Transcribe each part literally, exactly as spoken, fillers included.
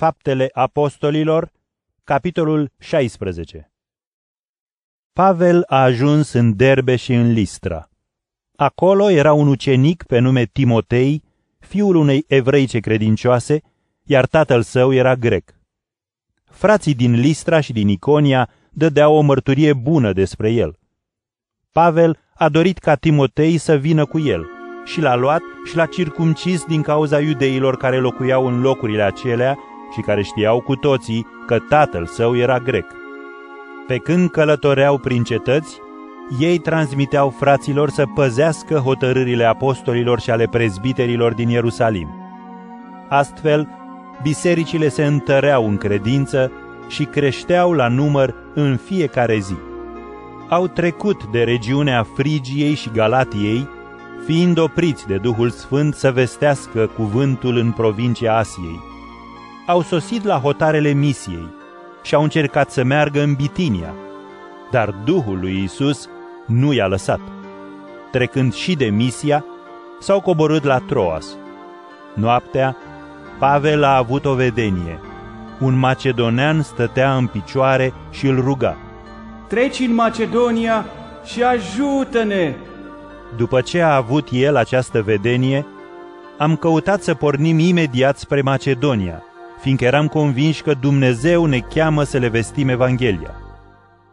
Faptele Apostolilor, capitolul șaisprezece. Pavel a ajuns în Derbe și în Listra. Acolo era un ucenic pe nume Timotei, fiul unei evreice credincioase, iar tatăl său era grec. Frații din Listra și din Iconia dădeau o mărturie bună despre el. Pavel a dorit ca Timotei să vină cu el și l-a luat și l-a circumcis din cauza iudeilor care locuiau în locurile acelea și care știau cu toții că tatăl său era grec. Pe când călătoreau prin cetăți, ei transmiteau fraților să păzească hotărârile apostolilor și ale prezbiterilor din Ierusalim. Astfel, bisericile se întăreau în credință și creșteau la număr în fiecare zi. Au trecut de regiunea Frigiei și Galatiei, fiind opriți de Duhul Sfânt să vestească cuvântul în provincia Asiei. Au sosit la hotarele Misiei și au încercat să meargă în Bitinia, dar Duhul lui Iisus nu i-a lăsat. Trecând și de Misia, s-au coborât la Troas. Noaptea, Pavel a avut o vedenie. Un macedonean stătea în picioare și îl ruga: „Treci în Macedonia și ajută-ne!” După ce a avut el această vedenie, am căutat să pornim imediat spre Macedonia, fiindcă eram convinși că Dumnezeu ne cheamă să le vestim Evanghelia.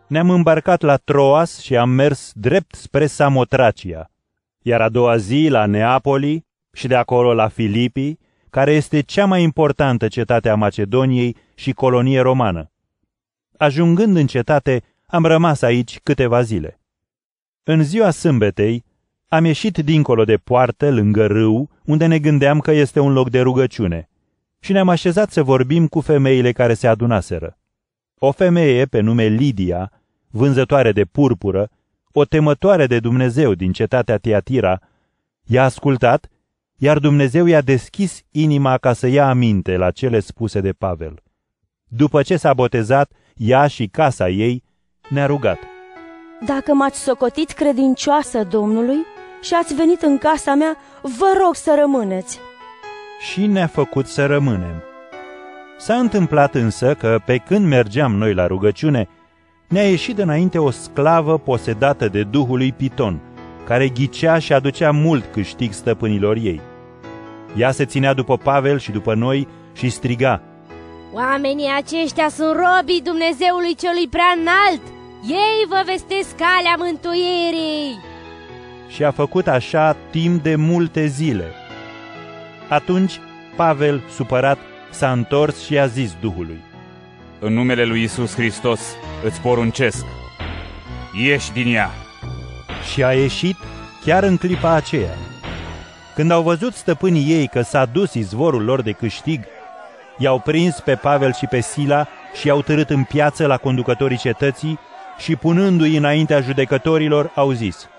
Ne-am îmbarcat la Troas și am mers drept spre Samotracia, iar a doua zi la Neapoli și de acolo la Filipi, care este cea mai importantă cetate a Macedoniei și colonie romană. Ajungând în cetate, am rămas aici câteva zile. În ziua sâmbetei, am ieșit dincolo de poartă, lângă râu, unde ne gândeam că este un loc de rugăciune, și ne-am așezat să vorbim cu femeile care se adunaseră. O femeie pe nume Lidia, vânzătoare de purpură, o temătoare de Dumnezeu din cetatea Tiatira, i-a ascultat, iar Dumnezeu i-a deschis inima ca să ia aminte la cele spuse de Pavel. După ce s-a botezat, ea și casa ei, ne-a rugat: „Dacă m-ați socotit credincioasă Domnului și ați venit în casa mea, vă rog să rămâneți.” Și ne-a făcut să rămânem. S-a întâmplat însă că, pe când mergeam noi la rugăciune, ne-a ieșit înainte o sclavă posedată de duhul lui Piton, care ghicea și aducea mult câștig stăpânilor ei. Ea se ținea după Pavel și după noi și striga: „Oamenii aceștia sunt robii Dumnezeului celui prea înalt! Ei vă vestesc calea mântuirii!” Și a făcut așa timp de multe zile. Atunci Pavel, supărat, s-a întors și a zis Duhului: „În numele lui Iisus Hristos îți poruncesc, ieși din ea!” Și a ieșit chiar în clipa aceea. Când au văzut stăpânii ei că s-a dus izvorul lor de câștig, i-au prins pe Pavel și pe Sila și i-au târât în piață la conducătorii cetății și, punându-i înaintea judecătorilor, au zis: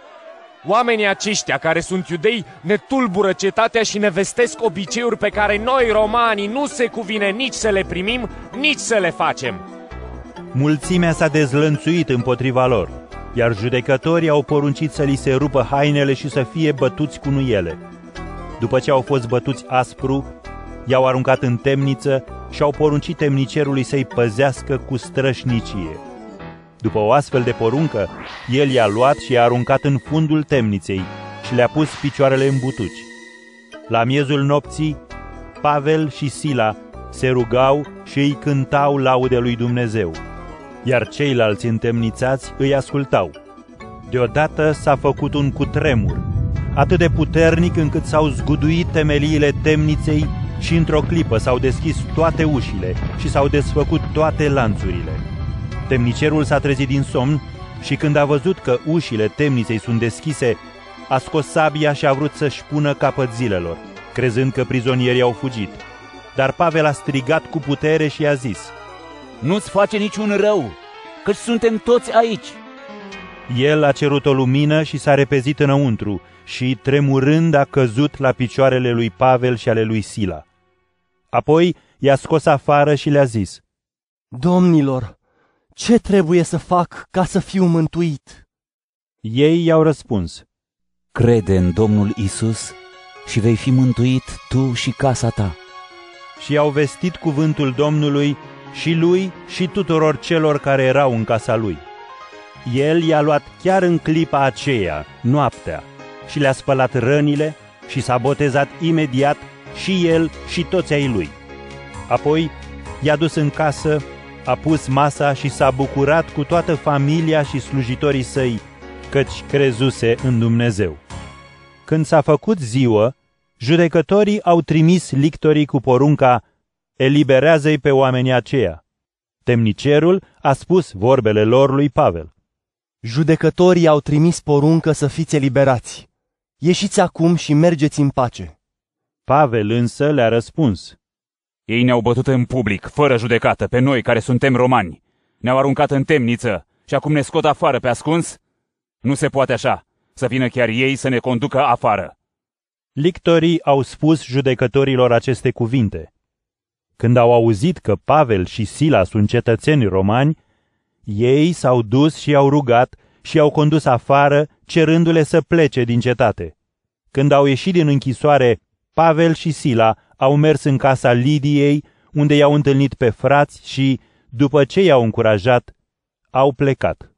„Oamenii aceștia care sunt iudei ne tulbură cetatea și ne vestesc obiceiuri pe care noi, romanii, nu se cuvine nici să le primim, nici să le facem.” Mulțimea s-a dezlănțuit împotriva lor, iar judecătorii au poruncit să li se rupă hainele și să fie bătuți cu nuiele. După ce au fost bătuți aspru, i-au aruncat în temniță și au poruncit temnicerului să-i păzească cu strășnicie. După o astfel de poruncă, el i-a luat și i-a aruncat în fundul temniței și le-a pus picioarele în butuci. La miezul nopții, Pavel și Sila se rugau și îi cântau laude lui Dumnezeu, iar ceilalți întemnițați îi ascultau. Deodată s-a făcut un cutremur, atât de puternic încât s-au zguduit temeliile temniței și într-o clipă s-au deschis toate ușile și s-au desfăcut toate lanțurile. Temnicerul s-a trezit din somn și, când a văzut că ușile temniței sunt deschise, a scos sabia și a vrut să-și pună capăt zilelor, crezând că prizonierii au fugit. Dar Pavel a strigat cu putere și i-a zis: „Nu-ți face niciun rău, căci suntem toți aici.” El a cerut o lumină și s-a repezit înăuntru și, tremurând, a căzut la picioarele lui Pavel și ale lui Sila. Apoi i-a scos afară și le-a zis: „Domnilor, ce trebuie să fac ca să fiu mântuit?” Ei i-au răspuns: „Crede în Domnul Iisus și vei fi mântuit tu și casa ta.” și i-au vestit cuvântul Domnului și lui și tuturor celor care erau în casa lui. El i-a luat chiar în clipa aceea, noaptea, și le-a spălat rănile și s-a botezat imediat și el și toți ai lui. Apoi i-a dus în casă, a pus masa și s-a bucurat cu toată familia și slujitorii săi, căci crezuse în Dumnezeu. Când s-a făcut ziua, judecătorii au trimis lictorii cu porunca: eliberează-i pe oamenii aceia. Temnicerul a spus vorbele lor lui Pavel. Judecătorii au trimis poruncă să fiți eliberați. Ieșiți acum și mergeți în pace. Pavel însă le-a răspuns. Ei ne-au bătut în public, fără judecată, pe noi care suntem romani. Ne-au aruncat în temniță și acum ne scot afară pe ascuns? Nu se poate așa, să vină chiar ei să ne conducă afară. Lictorii au spus judecătorilor aceste cuvinte. Când au auzit că Pavel și Sila sunt cetățeni romani, ei s-au dus și i-au rugat și i-au condus afară, cerându-le să plece din cetate. Când au ieșit din închisoare, Pavel și Sila au mers în casa Lidiei, unde i-au întâlnit pe frați și, după ce i-au încurajat, au plecat.